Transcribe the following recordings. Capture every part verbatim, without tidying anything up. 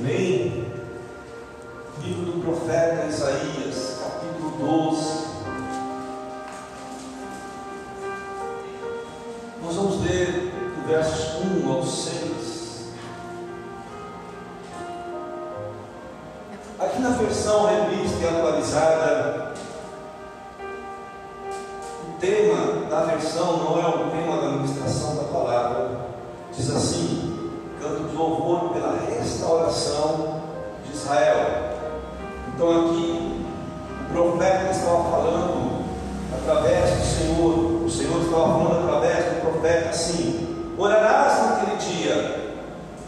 Amém? Livro do profeta Isaías, capítulo doze. Nós vamos ler do versos um ao seis. Aqui na versão revista e atualizada, o tema da versão não é o tema da ministração da palavra. Diz assim: canto de louvor pela restauração de Israel. Então aqui o profeta estava falando através do Senhor, o Senhor estava falando através do profeta assim: orarás naquele dia,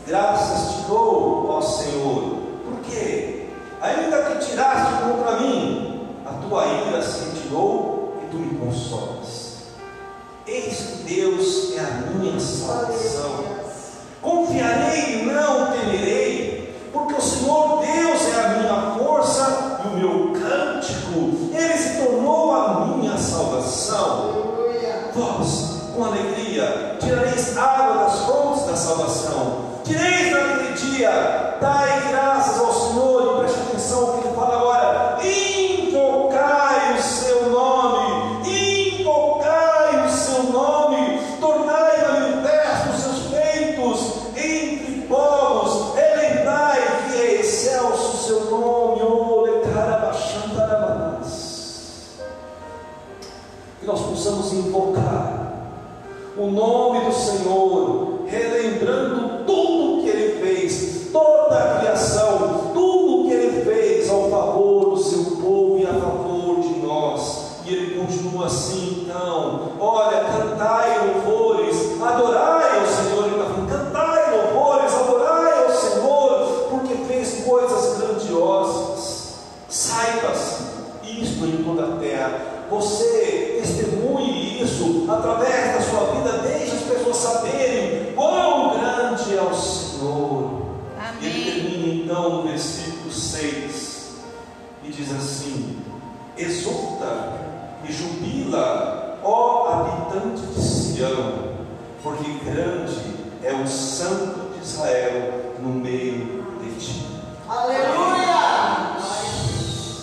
graças te dou, ó Senhor, porque ainda que tiraste contra mim, a tua ira se retirou e tu me consolas. Eis que Deus é a minha salvação. Confiarei e não temerei, porque o Senhor Deus é a minha força e o meu cântico. Ele se tornou a minha salvação. Vós, com alegria, tirareis água das fontes da salvação. Direis naquele dia: dai graças ao Senhor, e preste atenção ao que ele fala agora. Invocai o seu nome, invocai o seu nome, tornai invocar o nome do Senhor, relembrando tudo que Ele fez, toda a criação, tudo que Ele fez ao favor do Seu povo e a favor de nós. E Ele continua assim, então: olha, cantai louvores, adorai ao Senhor. Ele está falando: cantai louvores, adorai ao Senhor, porque fez coisas grandiosas. Saibas isto em toda a terra. Você testemunhe isso através da sua vida, deixe as pessoas saberem quão grande é o Senhor. Amém. Ele termina então no versículo seis e diz assim: exulta e jubila, ó habitante de Sião, porque grande é o Santo de Israel no meio de ti. Aleluia!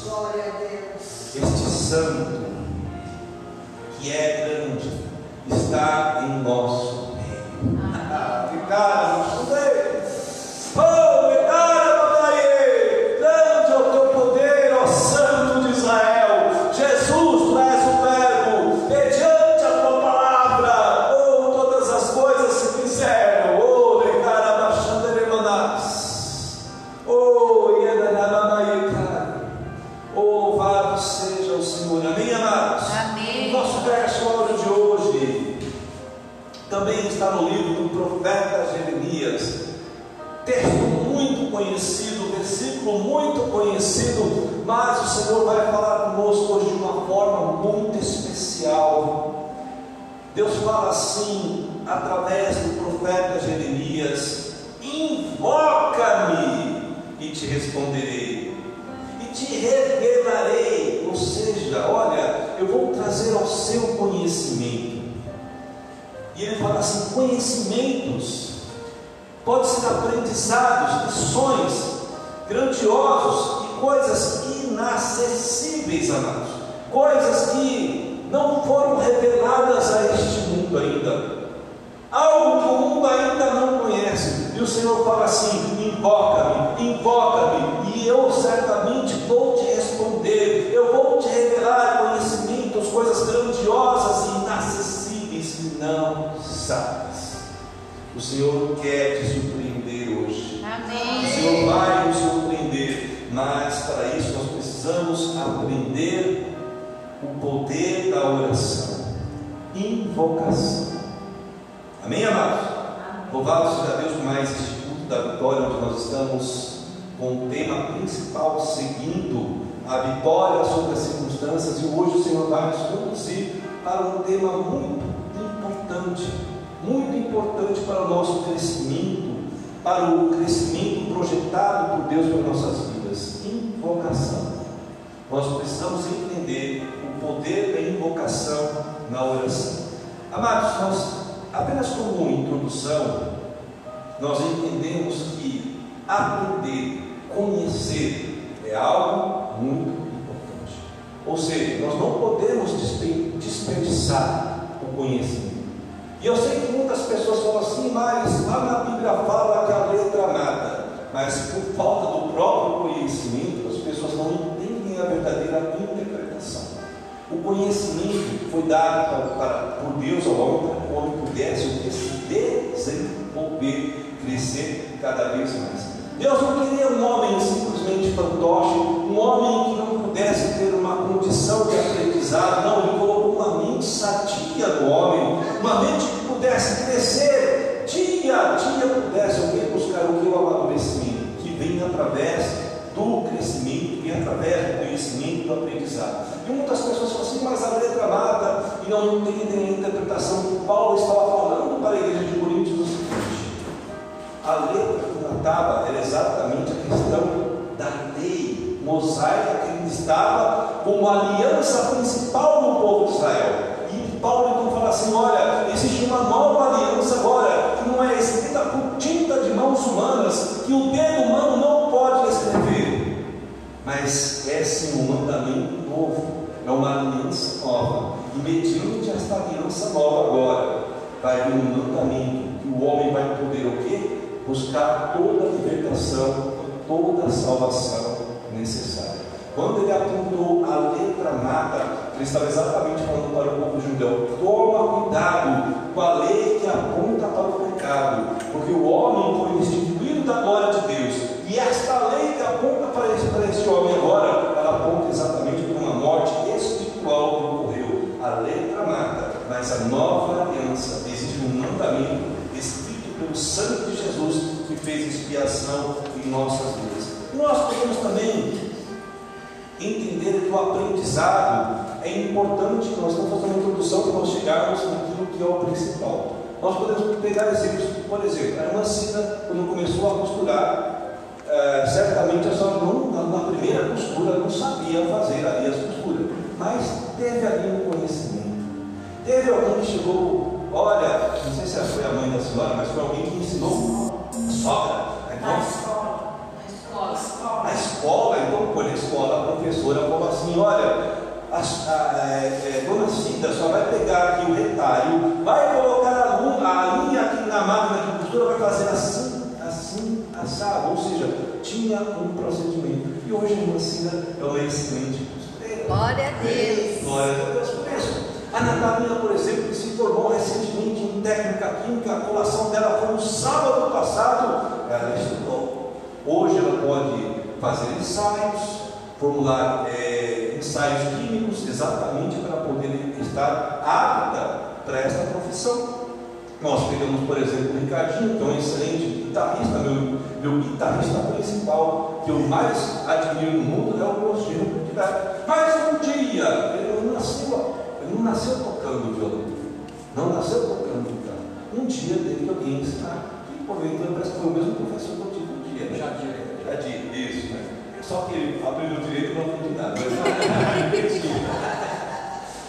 Glória a Deus! Este Santo que é grande está em nosso meio. Ah, Ricardo, oh, grande é o teu poder, ó Santo de Israel. Jesus, tu és o verbo, mediante a tua palavra, ou oh, todas as coisas se fizeram. Oh, Ricardo, baixando ele manás. Oh, Yedanabanaí, cara. Oh, louvado seja o Senhor. Amém, amados? Nosso verso áureo de hoje também está no livro do profeta Jeremias, texto muito conhecido, versículo muito conhecido, mas o Senhor vai falar conosco hoje de uma forma muito especial. Deus fala assim através do profeta Jeremias: invoca-me e te responderei, e te revelarei. Ou seja, olha, eu vou trazer ao seu conhecimento. E ele fala assim: conhecimentos, pode ser aprendizados, lições grandiosos e coisas inacessíveis a nós, coisas que não foram reveladas a este mundo ainda, algo que o mundo ainda não conhece. E o Senhor fala assim: invoca-me, invoca-me, e eu certamente vou te responder, eu vou te revelar conhecimento, coisas grandiosas e inacessíveis que não sabes. O Senhor quer te surpreender hoje. Amém. O Senhor vai nos surpreender, mas para isso nós precisamos aprender o poder da oração, invocação. Amém, amados? Louvado seja Deus por mais este Instituto da Vitória, onde nós estamos com o tema principal seguindo a vitória sobre as circunstâncias, e hoje o Senhor vai nos conduzir para um tema muito importante, muito importante para o nosso crescimento, para o crescimento projetado por Deus para nossas vidas: invocação. Nós precisamos entender o poder da invocação na oração. Amados, nós, apenas como introdução, nós entendemos que aprender, conhecer é algo muito importante. Ou seja, nós não podemos desperdiçar o conhecimento. E eu sei que muitas pessoas falam assim, mas lá na Bíblia fala que a letra mata. Mas por falta do próprio conhecimento, as pessoas não entendem a verdadeira interpretação. O conhecimento foi dado para, para, por Deus ao homem para que o homem pudesse se desenvolver, crescer cada vez mais. Deus não queria um homem simplesmente fantoche, um homem que não pudesse ter uma condição de aprendizado. Não, ele colocou uma mente sadia do homem, uma mente que pudesse crescer, dia a dia pudesse alguém buscar o que? O amadurecimento, que vem através do crescimento, vem através do conhecimento, do aprendizado. E muitas pessoas falam assim, mas a letra mata, e não entendem a interpretação que Paulo estava falando para a igreja de Coríntios no seguinte: a letra que tratava era exatamente a questão da lei mosaica que estava como aliança principal no povo de Israel. E Paulo então fala assim, olha, existe uma nova aliança agora, que não é escrita por tinta de mãos humanas, que o dedo humano não pode escrever, mas é sim um mandamento novo, é uma aliança nova, e mediante esta aliança nova agora, vai vir um mandamento, que o homem vai poder o quê? Buscar toda a libertação, toda a salvação necessária. Quando ele apontou a letra mata, ele estava exatamente falando para o povo judeu, toma cuidado com a lei que aponta para o pecado, porque o homem foi instituído da glória de Deus, e esta lei que aponta para esse, para esse homem agora, ela aponta exatamente para uma morte espiritual que ocorreu. A letra mata, mas a nova aliança, existe um mandamento escrito pelo sangue de Jesus que fez expiação em nossas vidas. Nós podemos também entender que o aprendizado é importante. Nós estamos fazendo uma introdução para nós chegarmos naquilo que é o principal. Nós podemos pegar exemplos, por exemplo, a irmã Cida, quando começou a costurar, Uh, certamente a senhora não, na, na primeira costura não sabia fazer ali as costuras, mas teve ali um conhecimento. Teve alguém que chegou, olha, não sei se foi a mãe da senhora, mas foi alguém que ensinou a sogra. Então, a escola. A escola. A escola, então, quando a escola, a professora falou assim, olha, a, a, a, é, dona Cida só vai pegar aqui o retalho, vai colocar a, a linha aqui na máquina de costura, vai fazer assim. Assado, ou seja, tinha um procedimento. E hoje a irmã Cida é uma excelente costureira. Glória a Deus. Glória a Deus por isso. A Natalina, por exemplo, que se formou recentemente em técnica química, a colação dela foi no sábado passado. Ela estudou. Hoje ela pode fazer ensaios, formular é, ensaios químicos, exatamente para poder estar apta para esta profissão. Nós pegamos, por exemplo, o Ricardinho, que é um excelente guitarrista, meu, meu guitarrista principal, que eu mais admiro no mundo, é o Rogério Gil. Mas um dia, ele não nasceu, ele não nasceu tocando violão, não nasceu tocando guitarra. Um dia teve que alguém ensinar, e porventura parece que foi o mesmo professor que eu tive um dia, né? Já tive, isso, né? Só que ele abriu o direito e não aprendi nada.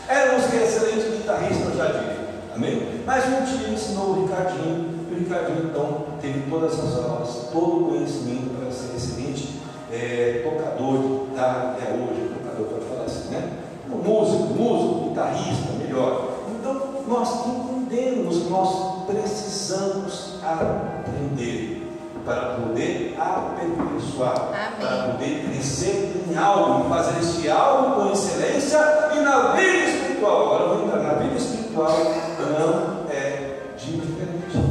Éramos que excelente guitarrista, já tive. Amém? Mas um dia ensinou o Ricardinho, e o Ricardinho então teve todas essas aulas, todo o conhecimento para ser excelente é, tocador de guitarra até hoje, tocador para falar assim, né? Então, músico, músico, guitarrista, melhor. Então nós entendemos que nós precisamos aprender para poder aperfeiçoar, amém, para poder crescer em algo, fazer este algo com excelência e na vida espiritual. Agora vamos entrar na vida espiritual. Não é diferente.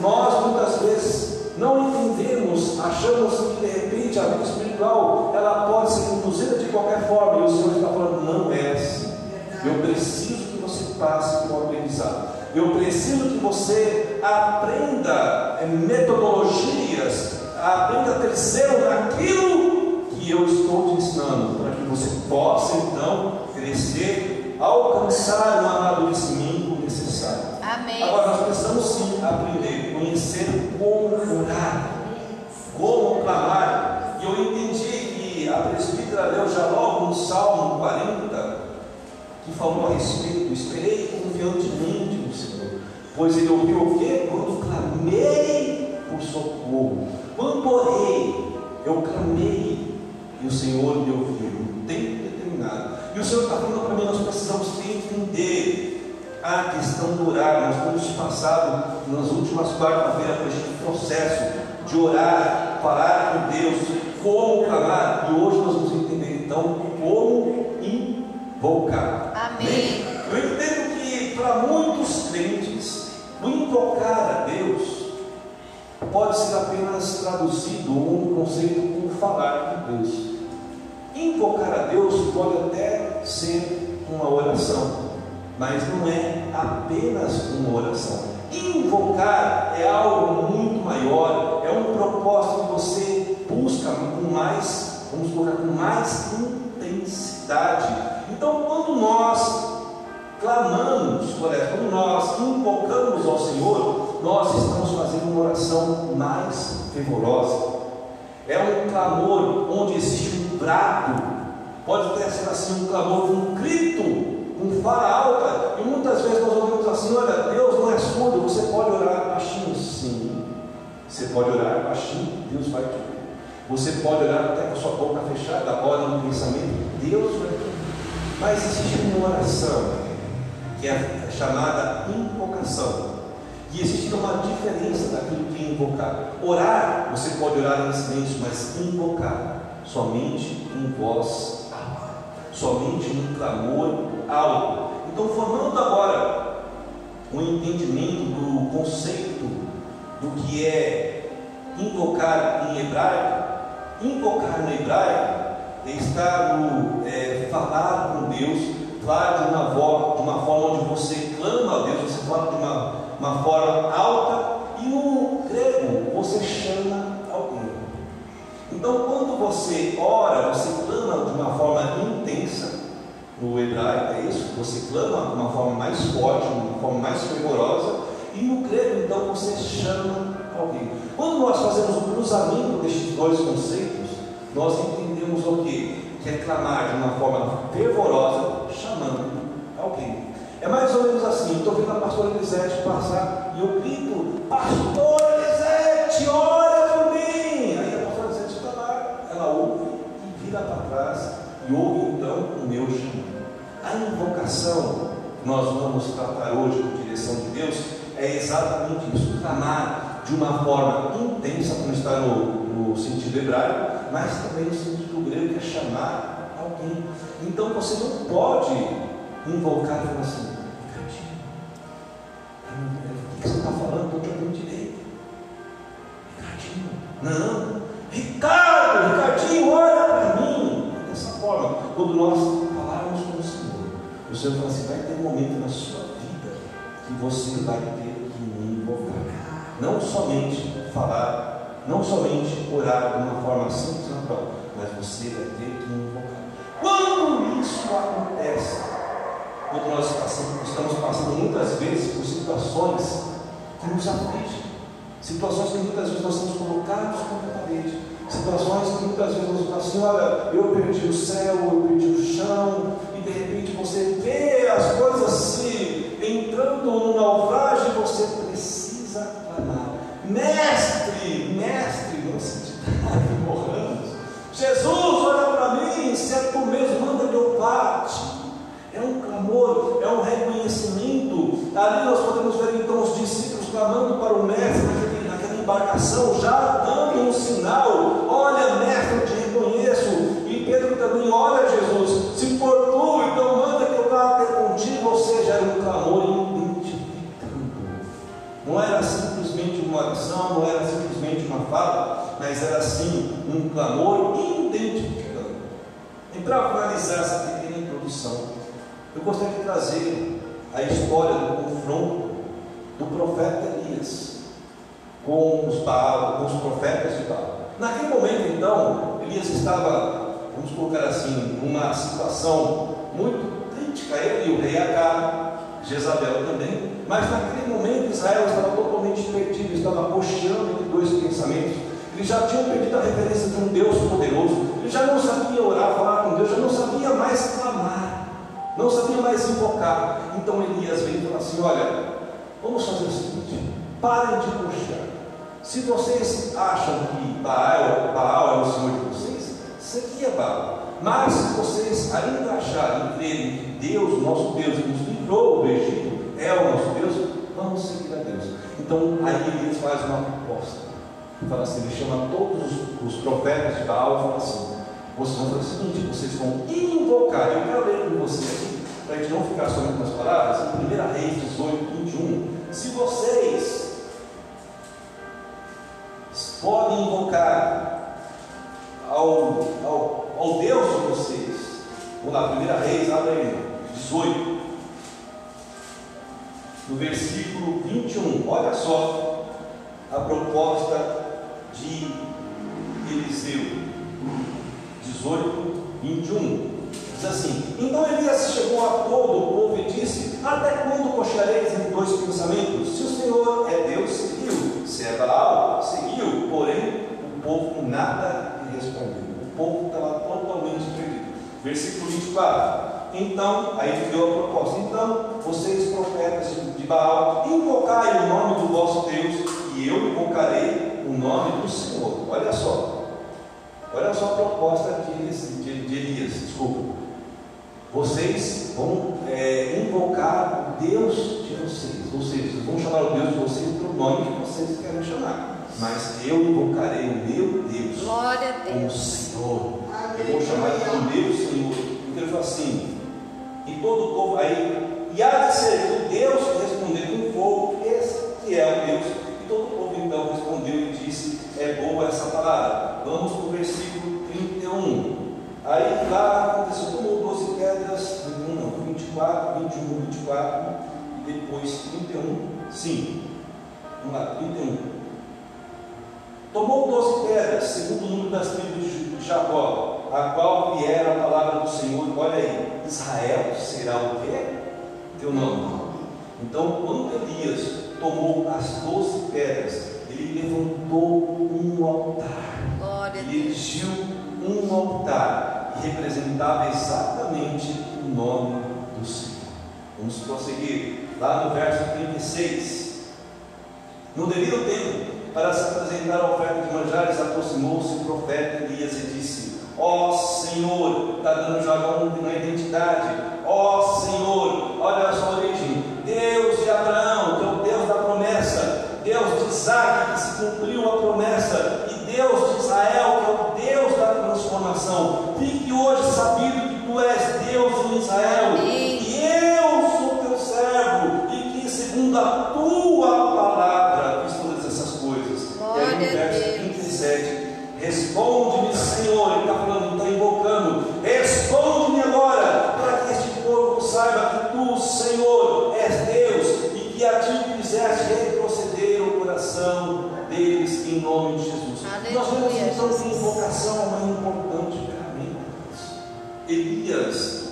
Nós muitas vezes não entendemos, achamos que de repente a vida espiritual ela pode ser conduzida de qualquer forma, e o Senhor está falando, não é assim. Eu preciso que você passe por um aprendizado. Eu preciso que você aprenda metodologias, aprenda a crescer naquilo que eu estou te ensinando, para que você possa então crescer, alcançar um amadurecimento. Amém. Agora nós precisamos sim aprender, conhecer como orar, como clamar. E eu entendi que a presbítera leu já logo no Salmo quarenta, que falou a respeito: esperei confiantemente no Senhor, pois ele ouviu o quê? Quando clamei por socorro. Quando orei, eu clamei e o Senhor me ouviu no tempo determinado. E o Senhor está falando para mim, nós precisamos entender a questão do orar. Nós temos passado nas últimas quarta-feiras para este processo de orar, falar com Deus, como clamar, e hoje nós vamos entender então como invocar. Amém. Eu entendo que para muitos crentes, o invocar a Deus pode ser apenas traduzido um conceito como falar com Deus. Invocar a Deus pode até ser uma oração, mas não é apenas uma oração. Invocar é algo muito maior, é um propósito que você busca com mais, vamos colocar, com mais intensidade. Então, quando nós clamamos, quando nós invocamos ao Senhor, nós estamos fazendo uma oração mais fervorosa. É um clamor onde existe um brado, pode até ser assim um clamor, um grito, um fala alta, e muitas vezes nós ouvimos assim: olha, Deus não é surdo, você pode orar baixinho. Sim, você pode orar baixinho, Deus vai te ouvir. Você pode orar até com a sua boca fechada, agora no pensamento, Deus vai te ouvir. Mas existe uma oração que é chamada invocação, e existe uma diferença daquilo que é invocar. Orar, você pode orar em silêncio, mas invocar, somente em voz alta, somente em clamor alto. Então, formando agora um entendimento do conceito do que é invocar em hebraico. Invocar no hebraico está no é, falar com Deus. Claro, de uma, voz, de uma forma onde você clama a Deus, você fala de uma, uma forma alta, e no grego você chama alguém. Então, quando você ora, você clama de uma forma intensa, no hebraico é isso, você clama de uma forma mais forte, de uma forma mais fervorosa, e no grego, então, você chama alguém. Quando nós fazemos o cruzamento destes dois conceitos, nós entendemos o quê? Que é clamar de uma forma fervorosa, chamando alguém. É mais ou menos assim. Estou vendo a pastora Elisete passar e eu grito: pastor Elisete, ora por mim! Aí a pastora Elisete está lá, ela ouve e vira para trás e ouve então o meu chamado. A invocação que nós vamos tratar hoje com direção de Deus é exatamente isso: clamar de uma forma intensa, como está no, no sentido hebraico, mas também no sentido grego, que é chamar alguém. Então você não pode invocar e falar assim: Ricardinho, o que você está falando? Estou te ouvindo direito. Ricardinho, não, Ricardo, Ricardinho, olha para mim. É dessa forma. Quando nós falarmos com o Senhor, o Senhor fala assim: vai ter um momento na sua vida que você vai ter que me invocar. Não somente falar, não somente orar de uma forma simples, natural, mas você vai ter que invocar. Quando isso acontece, quando nós estamos passando muitas vezes por situações que nos afligem, situações que muitas vezes nós somos colocados completamente, situações que muitas vezes nós falamos assim: olha, eu perdi o céu, eu perdi o chão, e de repente você vê as coisas se entrando no naufrágio, você precisa clamar: mestre, mestre, não se morramos. Jesus, olha para mim, se é tu mesmo, manda que eu parte. É um clamor, é um reconhecimento. Ali nós podemos ver então os discípulos clamando para o mestre naquela embarcação, já dando um sinal: olha, mestre, eu te reconheço. E Pedro também: olha, Jesus, se for tu, então manda que eu vá até contigo. Ou seja, era um clamor identificando. Não era assim uma oração, não era simplesmente uma fala, mas era sim um clamor identificando. E para finalizar essa pequena introdução, eu gostaria de trazer a história do confronto do profeta Elias com os Baal, com os profetas de Baal. Naquele momento, então, Elias estava, vamos colocar assim, numa situação muito crítica, ele e o rei Agar, Jezabel também. Mas naquele momento Israel estava totalmente perdido, estava cocheando entre dois pensamentos. Eles já tinham perdido a referência de um Deus poderoso, eles já não sabiam orar, falar com Deus, já não sabia mais clamar, não sabia mais invocar. Então Elias veio e falou assim: olha, vamos fazer o seguinte, parem de cochear, Se vocês acham que Baal, Baal é o Senhor de vocês, seguia Baal. Mas se vocês ainda acharem e crerem que Deus, nosso Deus, que nos livrou do Egito, é o nosso Deus, vamos seguir a Deus. Então aí Elias faz uma proposta. Fala assim, ele chama todos os profetas de Baal e fala assim, vocês vão fazer o seguinte, vocês vão invocar, eu quero ler com vocês aqui, para a gente não ficar só com as palavras, em primeira Reis dezoito, vinte e um, se vocês podem invocar ao, ao, ao Deus de vocês, vamos lá, primeira Reis, abre aí, dezoito, no versículo vinte e um, olha só a proposta de Eliseu, dezoito, vinte e um, diz assim, então Elias chegou a todo o povo e disse, até quando coxareis em dois pensamentos? Se o Senhor é Deus, seguiu, se é Baal, seguiu, porém o povo nada lhe respondeu, o povo estava totalmente perdido. Versículo vinte e quatro, então, aí ele deu a proposta, então vocês profetas de Baal, invocai o nome do vosso Deus, e eu invocarei o nome do Senhor. Olha só, olha só a proposta de, de, de Elias, desculpa, vocês vão é, invocar o Deus de vocês, ou seja, vocês vão chamar o Deus de vocês pelo nome que vocês querem chamar, mas eu invocarei o meu Deus, glória a Deus, como Senhor, eu vou chamar o meu Senhor. Então ele fala assim, e todo o povo aí, e há de ser o Deus que respondeu com fogo, esse que é o Deus. E todo o povo então respondeu e disse, é boa essa palavra. Vamos para o versículo trinta e um. Aí lá aconteceu como doze pedras, vinte e quatro, vinte e um, vinte e quatro, e depois trinta e um, sim. Vamos lá, trinta e um. Tomou doze pedras, segundo o número das tribos de Jacó, a qual vier a palavra do Senhor. Olha aí, Israel será o quê? Teu nome. Então, quando Elias tomou as doze pedras, ele levantou um altar. Glória. Ele erigiu um altar que representava exatamente o nome do Senhor. Vamos prosseguir. Lá no verso trinta e seis. No devido tempo, para se apresentar a oferta de manjares, aproximou-se o profeta Elias e disse, ó Senhor, está dando já na identidade, ó Senhor, olha a sua origem, Deus de Abraão, que é o Deus da promessa, Deus de Isaac, que se cumpriu a promessa, e Deus de Israel, que é o Deus da transformação, fique hoje sabido que tu és Deus em Israel, amém, e eu sou teu servo, e que segundo a tua palavra, fiz todas essas coisas. Glória. E aí no verso trinta e sete, responde-me, Senhor, ele está falando, está invocando, responde-me agora, para que este povo saiba que tu, Senhor, és Deus, e que a ti fizeste retroceder o coração deles em nome de Jesus. Aleluia. Nós vemos então que invocação é uma importante ferramenta. Elias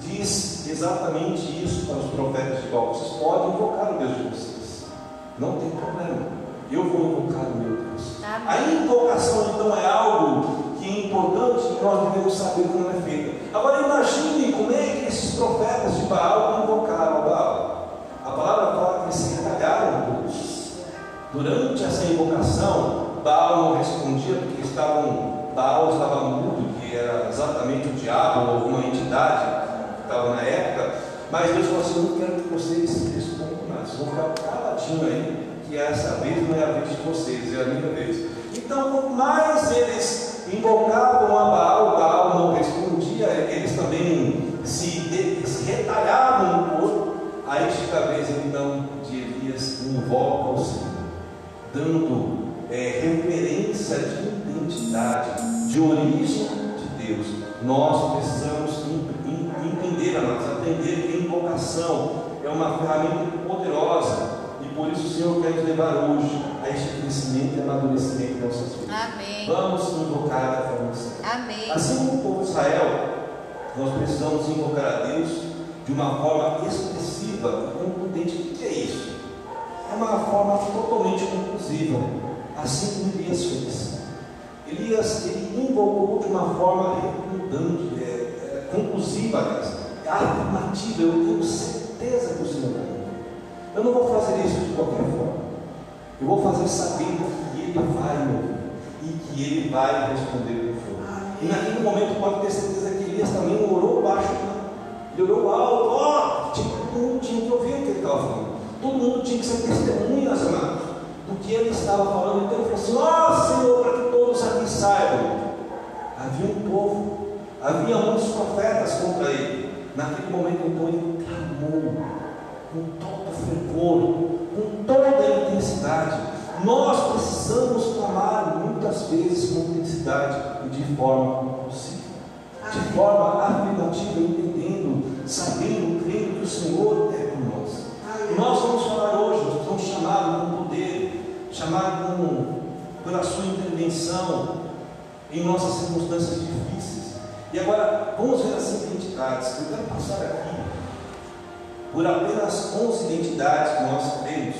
diz exatamente isso para os profetas de Baal. Vocês podem invocar o Deus de vocês, não tem problema. Eu vou invocar o meu Deus. Amém. A invocação então é algo que é importante que nós devemos saber como é feita. Agora imaginem como é que esses profetas de Baal invocaram Baal. A palavra fala que eles se retalharam. Durante essa invocação, Baal não respondia porque estavam, Baal estava mudo, que era exatamente o diabo ou alguma entidade que estava na época. Mas Deus falou assim: não quero que vocês respondam mais, vocês vão ficar caladinho aí. E essa vez não é a vez de vocês, é a minha vez. Então, quanto mais eles invocavam a Baal, Baal não respondia, eles também se, de, se retalhavam um pouco. Aí chega a vez então de Elias invoca o Senhor, dando é, referência de identidade, de origem de Deus. Nós precisamos entender, nós aprender que a invocação é uma ferramenta poderosa. Por isso o Senhor quer te levar hoje a este crescimento e amadurecimento de nossas vidas. Amém. Vamos invocar a formação. Amém. Assim como o povo de Israel, nós precisamos invocar a Deus de uma forma expressiva e contundente. O que é isso? É uma forma totalmente conclusiva, assim como Elias fez. Elias ele invocou de uma forma redundante, é, é, conclusiva, é afirmativa. Eu tenho certeza que o Senhor vai. Eu não vou fazer isso de qualquer forma. Eu vou fazer sabendo que ele vai me ouvir e que ele vai responder com fogo. E naquele momento pode ter certeza que Elias também orou baixo, ele orou alto, ó, todo mundo tinha que ouvir o que ele estava falando, todo mundo tinha que ser testemunha do que ele estava falando. Então ele falou assim: ó Senhor, para que todos aqui saibam. Havia um povo, havia muitos profetas contra ele. Naquele momento então ele clamou com todo fervor, com toda a intensidade. Nós precisamos clamar muitas vezes com intensidade e de forma possível, de forma afirmativa, entendendo, sabendo, crendo que o Senhor é por nós. Nós vamos falar hoje, nós vamos chamar com poder, chamar com, pela sua intervenção em nossas circunstâncias difíceis. E agora vamos ver as identidades. Eu quero passar aqui por apenas onze identidades que nós temos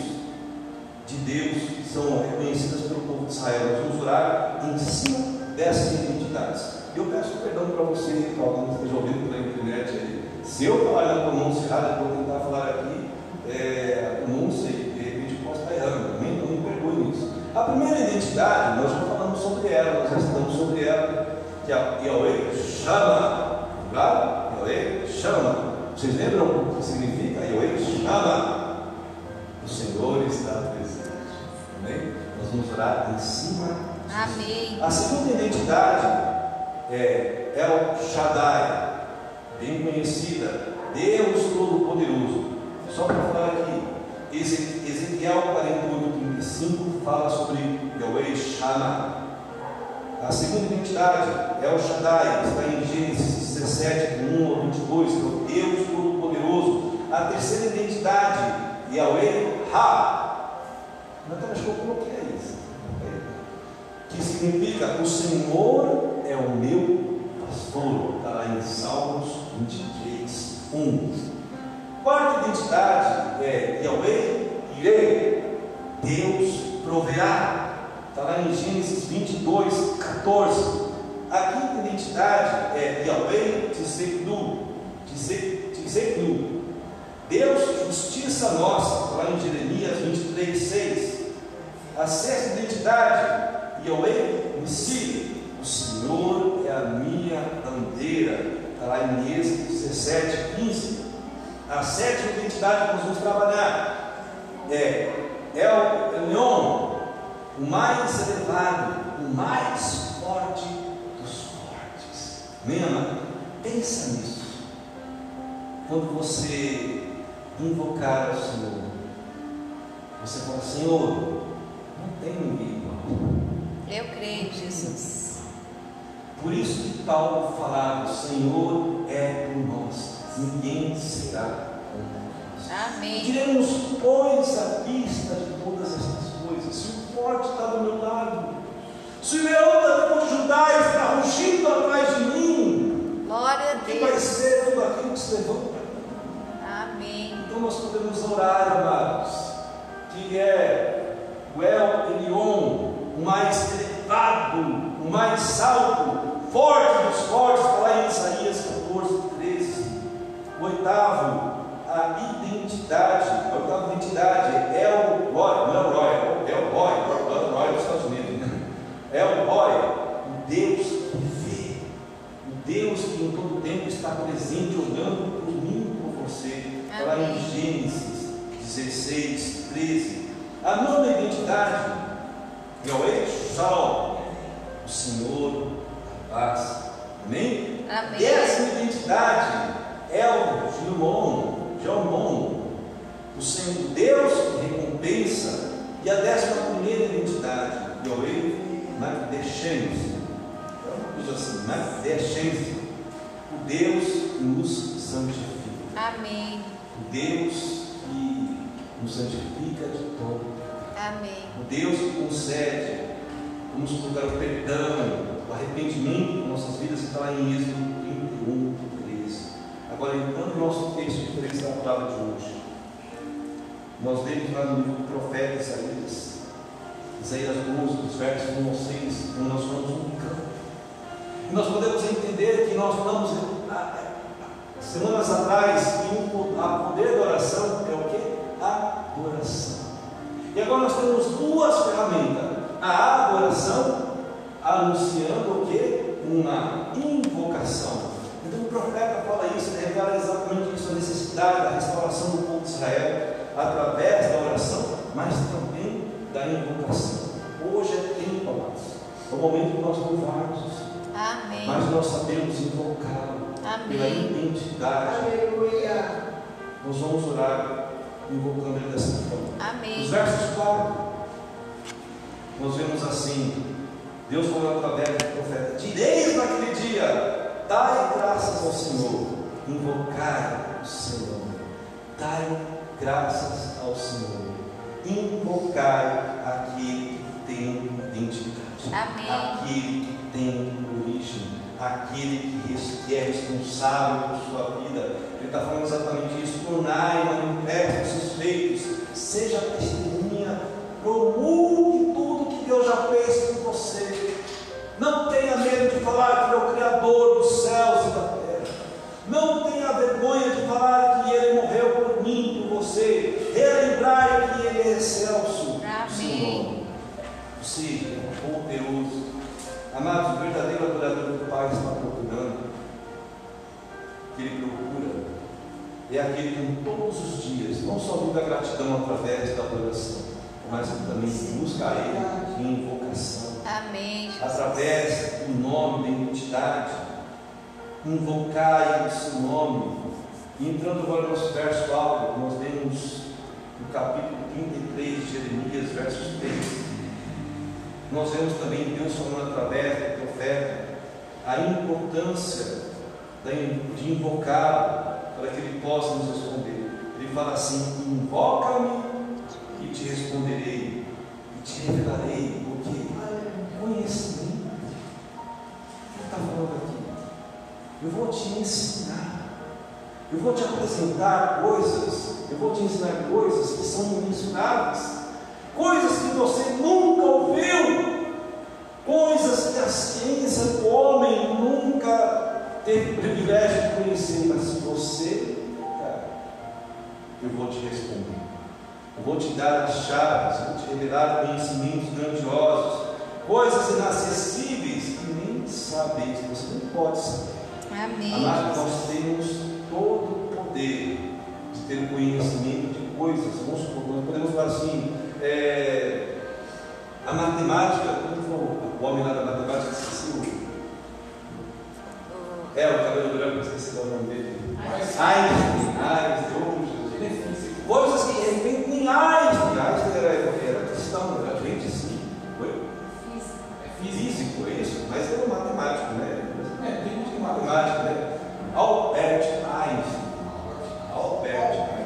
de Deus, que são reconhecidas pelo povo de Israel. Nós vamos orar em cima dessas identidades. Eu peço perdão para você, para alguém que esteja ouvindo pela internet aí. Se eu falar na pronúncia errada, eu vou tentar falar aqui é, a pronúncia e de repente posso estar errando. Não me perdoe nisso. A primeira identidade, nós já falamos sobre ela, nós já estamos sobre ela, que é Yahweh Shammah. Claro? Yahweh Shammah. Vocês lembram o que significa Yahweh Shammah? O Senhor está presente. Amém? Nós vamos orar em cima. Amém. A segunda identidade é El Shaddai, bem conhecida, Deus Todo-Poderoso. Só para falar aqui, Ezequiel quarenta e oito, trinta e cinco fala sobre Yahweh Shammah. A segunda identidade é El Shaddai, está em Gênesis dezessete, um ao vinte e dois, que é o Deus Todo-Poderoso. A terceira identidade, Yahweh Ha. Natalina, acho que eu coloquei isso. Que significa: o Senhor é o meu pastor. Está lá em Salmos vinte e três, um. Quarta identidade é Yahweh Irei, Deus proverá. Está lá em Gênesis vinte e dois, catorze. A quinta identidade é Yahweh Tsidkenu, Tsidkenu, Deus justiça nossa. Está lá em Jeremias vinte e três, seis. A sexta identidade, Yahweh Nissi, o Senhor é a minha bandeira. Está lá em Êxodo dezessete, quinze. A sétima identidade que nós vamos trabalhar é El Elyon, o mais elevado, o mais forte dos fortes. Amém, amado? Pensa nisso. Quando você invocar o Senhor, você fala: Senhor, não tem ninguém igual. Eu creio, Jesus. Por isso que Paulo falava: o Senhor é por nós, ninguém será contra nós. Amém. Tiremos, pois, a vista de todas estas coisas. Se forte está do meu lado, se o leão da tribo de Judá está rugindo atrás de mim, glória a Deus, que vai ser tudo aquilo que se levanta. Amém. Então nós podemos orar, amados, que é o El Elyon, o mais elevado, o mais alto, forte dos fortes, está lá em Isaías catorze, treze. O oitavo, a identidade, a oitava identidade é El Roy, não é El Roy, é El Roy, El Roy dos Estados Unidos, né? É El Roy, o Deus que vê, o Deus que em todo tempo está presente, olhando por mim e por você. Está lá em Gênesis dezesseis, treze. A nona identidade é o Êxodo, o Senhor, a paz. Amém? Amém. Décima identidade é o Gmol, Jomon, o Senhor Deus que recompensa. E a décima primeira identidade, Yahweh Tsidkenu, diz assim, Tsidkenu, o Deus que nos santifica. Amém. O Deus que nos santifica de todo. Amém. O Deus que concede, vamos colocar o perdão, o arrependimento de nossas vidas, está lá em Êxodo trinta e um, treze. Agora, entrando no nosso texto de três da palavra de hoje, nós vemos lá no livro do profeta Isaías, Isaías doze, dos versos um ao seis, onde nós somos um campo. E nós podemos entender que nós falamos semanas atrás que o poder da oração é o que? Adoração. E agora nós temos duas ferramentas: a adoração, anunciando o que? Uma invocação. Então o profeta fala isso, né? Revela exatamente isso, a necessidade da restauração do povo de Israel através da oração, mas também da invocação. Hoje é tempo, amados, é o momento que nós louvarmos. Amém. Mas nós sabemos invocá-lo pela identidade. Aleluia. Nós vamos orar invocando ele dessa forma. Amém. Os versos quatro, nós vemos assim: Deus falou através do profeta: direis naquele dia, dai graças ao Senhor, invocai o Senhor, dai graças ao Senhor, invocai aquele que tem identidade. Amém. Aquele que tem origem, aquele que é responsável por sua vida. Ele está falando exatamente isso: tornai manifestos os seus feitos, seja testemunha, promulgue tudo que Deus já fez por você. Não tenha medo de falar que ele é o Criador dos céus e da terra. Não tenha vergonha de falar que ele morreu por mim, por você. Relembrai que ele é excelso. Amém. O Senhor é poderoso. Amado, o verdadeiro adorador do Pai está procurando. O que ele procura é aquele que todos os dias não só vive a gratidão através da adoração, mas também busca a ele em invocação. Amém. Através do nome, da identidade, invocar o seu nome. E entrando agora no nosso verso alto, nós temos no capítulo trinta e três de Jeremias, versos três. Nós vemos também Deus falando através do profeta a importância de invocar para que ele possa nos responder. Ele fala assim: invoca-me e te responderei, e te revelarei o que conhecimento. O que está falando aqui? Eu vou te ensinar, eu vou te apresentar coisas, eu vou te ensinar coisas que são mencionadas, coisas que você nunca ouviu, coisas que a ciência do homem nunca teve o privilégio de conhecer. Mas se você, cara, eu vou te responder, eu vou te dar as chaves, eu vou te revelar conhecimentos grandiosos, coisas inacessíveis que nem sabeis, você nem pode saber. Amém. Amado, nós temos todo o poder de ter conhecimento de coisas. Vamos supor, nós podemos falar assim: É, a matemática, o homem lá da matemática esqueceu. É, o cabelo branco, esqueci o nome dele. Einstein, Einstein, coisas que de repente nem Einstein. Einstein era, era cristão, era gente sim. Foi? Físico, é isso? Mas era um matemático, né? É, tem muito de matemática, né? Albert Einstein. Albert Einstein.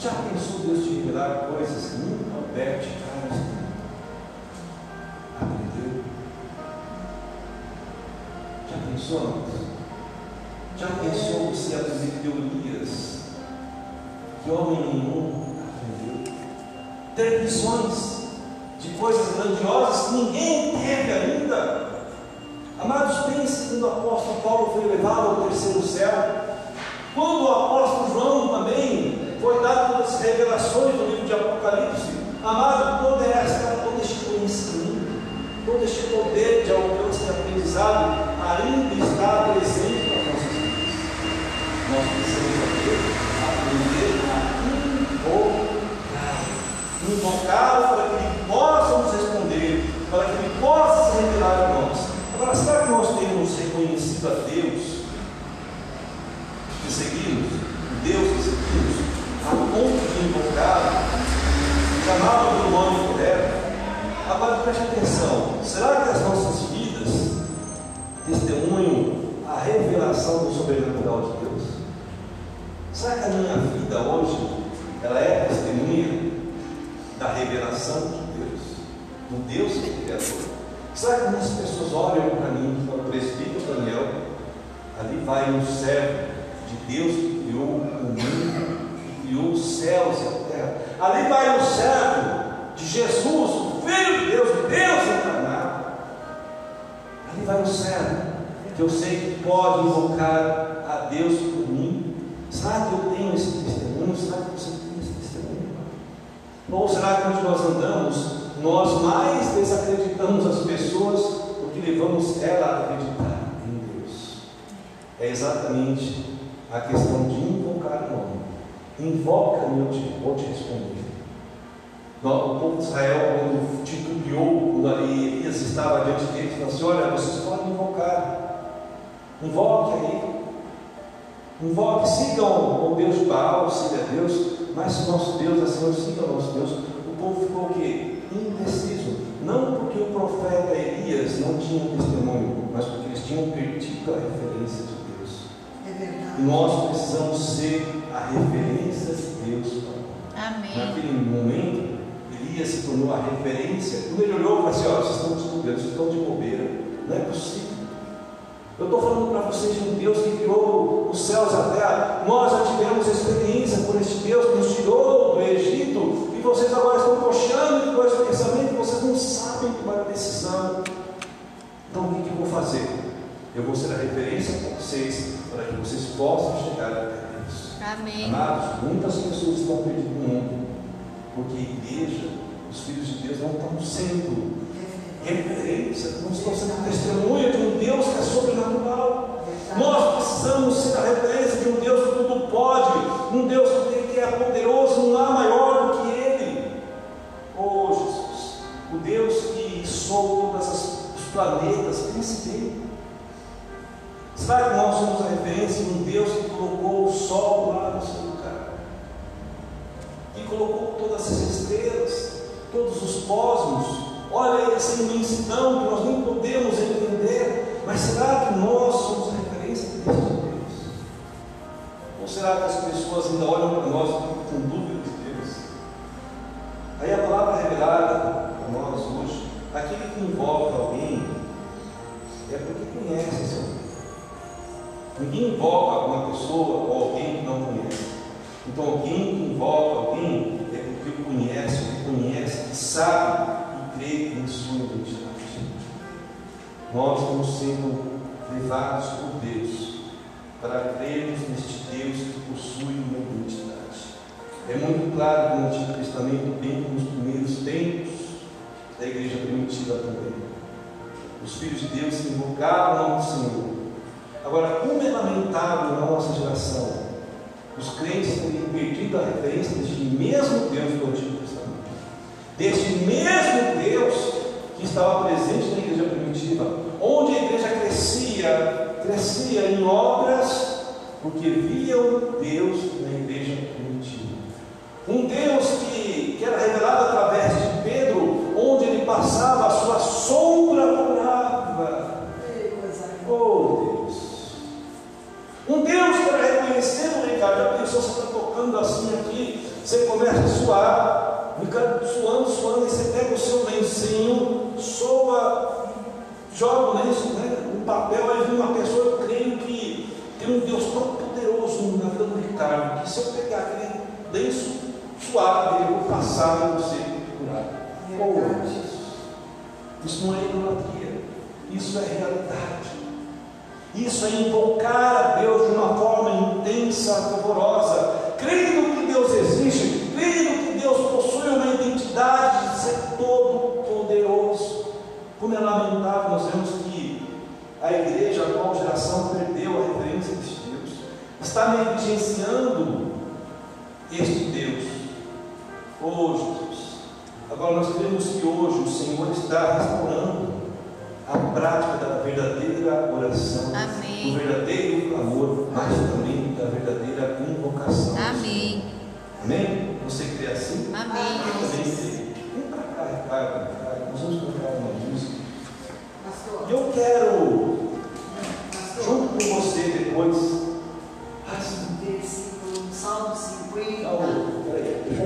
Já pensou Deus te revelar coisas que nunca? Albert Einstein aprendeu. Já pensou? Já pensou você aprender teorias que homem nenhum aprendeu? Ter visões de coisas grandiosas que ninguém teve ainda. Amados, pense quando o apóstolo Paulo foi levado ao terceiro céu, quando o apóstolo João também foi dado todas as revelações do livro de Apocalipse. Amado, toda esta, todo este conhecimento, todo este poder de alcance e aprendizado ainda está presente nas nossas vidas. Nós precisamos aprender a invocar, invocá-lo para que ele possa nos responder, para que ele possa se revelar a nós. Agora, será que nós temos reconhecido a Deus que seguimos, Deus que seguimos, a ponto de invocá-lo? Chamado pelo nome correto. Agora preste atenção: será que as nossas vidas testemunham a revelação do sobrenatural de Deus? Será que a minha vida hoje ela é testemunha da revelação de Deus, do Deus que é criador? Será que muitas pessoas olham para mim, para o presbítero Daniel, ali vai um servo de Deus que criou o mundo, que criou os céus e a terra? Ali vai o servo de Jesus, o Filho de Deus, Deus encarnado. Ali vai o servo que eu sei que pode invocar a Deus por mim. Será que eu tenho esse testemunho? Será que você tem esse testemunho? Ou será que onde nós andamos, nós mais desacreditamos as pessoas do que levamos ela a acreditar em Deus? É exatamente a questão de invocar o nome. Invoca-me, eu vou te responder. O povo de Israel, quando titubeou, quando Elias estava diante deles, falou assim: olha, vocês podem invocar, invoque aí, invoque, sigam o Deus de Baal, siga Deus, mas o nosso Deus, assim, siga o nosso Deus. O povo ficou o quê? Indeciso, não porque o profeta Elias não tinha testemunho, mas porque eles tinham perdido a referência de Deus. É verdade. Nós precisamos ser a referência de Deus para nós. Amém. Naquele momento, Elias se tornou a referência. Quando ele olhou e falou assim: olha, vocês estão descobrindo, vocês estão de bobeira, não é possível. Eu estou falando para vocês de um Deus que criou os céus e a terra. Nós já tivemos experiência por este Deus que nos tirou do Egito, e vocês agora estão coxando com esse pensamento, vocês não sabem tomar a decisão. Então o que eu vou fazer? Eu vou ser a referência para vocês, para que vocês possam chegar até Deus. Amém. Amados, muitas pessoas estão perdidas no mundo, porque a igreja, os filhos de Deus não estão sendo referência, não estão sendo testemunha de um Deus que é sobrenatural. Nós precisamos ser a referência de um Deus que tudo pode, um Deus que é poderoso, não há maior do que Ele. Oh Jesus, o Deus que soou todos os planetas, pense nele. Será que nós somos a referência de um Deus que colocou o sol lá no seu lugar, que colocou todas as estrelas, todos os cosmos? Olha essa imensidão que nós nem podemos entender, mas será que nós somos a referência de Deus? Ou será que as pessoas ainda olham para nós com dúvida de Deus? Aí a palavra revelada para nós hoje, aquele que invoca alguém, é porque conhece esse alguém. Ninguém invoca alguma pessoa ou alguém que não conhece. Então alguém que invoca alguém é porque conhece, que conhece, que sabe em sua identidade. Nós estamos sendo levados por Deus para crermos neste Deus que possui uma identidade. É muito claro que no Antigo Testamento, bem como nos primeiros tempos da igreja primitiva também, os filhos de Deus se invocavam o nome do Senhor. Agora, como é lamentável na nossa geração os crentes terem perdido a referência deste mesmo Deus do Antigo Testamento, deste mesmo Deus que estava presente na igreja primitiva, onde a igreja crescia, crescia em obras, porque viam Deus na igreja primitiva. Um Deus que, que era revelado através de Pedro, onde ele passava a sua sombra morava. Oh Deus! Um Deus que era reconhecido, Ricardo, a pessoa só está tocando assim aqui, você começa a suar. Ricardo, suando, suando, e você pega o seu lencinho, soa, joga o lenço, né, um papel, aí vem uma pessoa, eu creio que tem um Deus tão poderoso na vida do Ricardo, que se eu pegar aquele lenço suave, eu vou passar e você curado. Oh, isso não é idolatria, isso é realidade. Isso é invocar a Deus de uma forma intensa, fervorosa, crendo que Deus existe, crendo que Deus possui uma identidade de ser todo poderoso. Como é lamentável, nós vemos que a igreja, a atual geração, perdeu a referência deste Deus, está negligenciando este Deus. Oh Jesus, agora nós cremos que hoje o Senhor está restaurando a prática da verdadeira oração. Amém. Do verdadeiro amor, mas também da verdadeira invocação. Amém. Amém? Você crê assim? Amém. Vem para cá, Ricardo. Nós vamos cantar uma música. E eu quero, junto com você depois,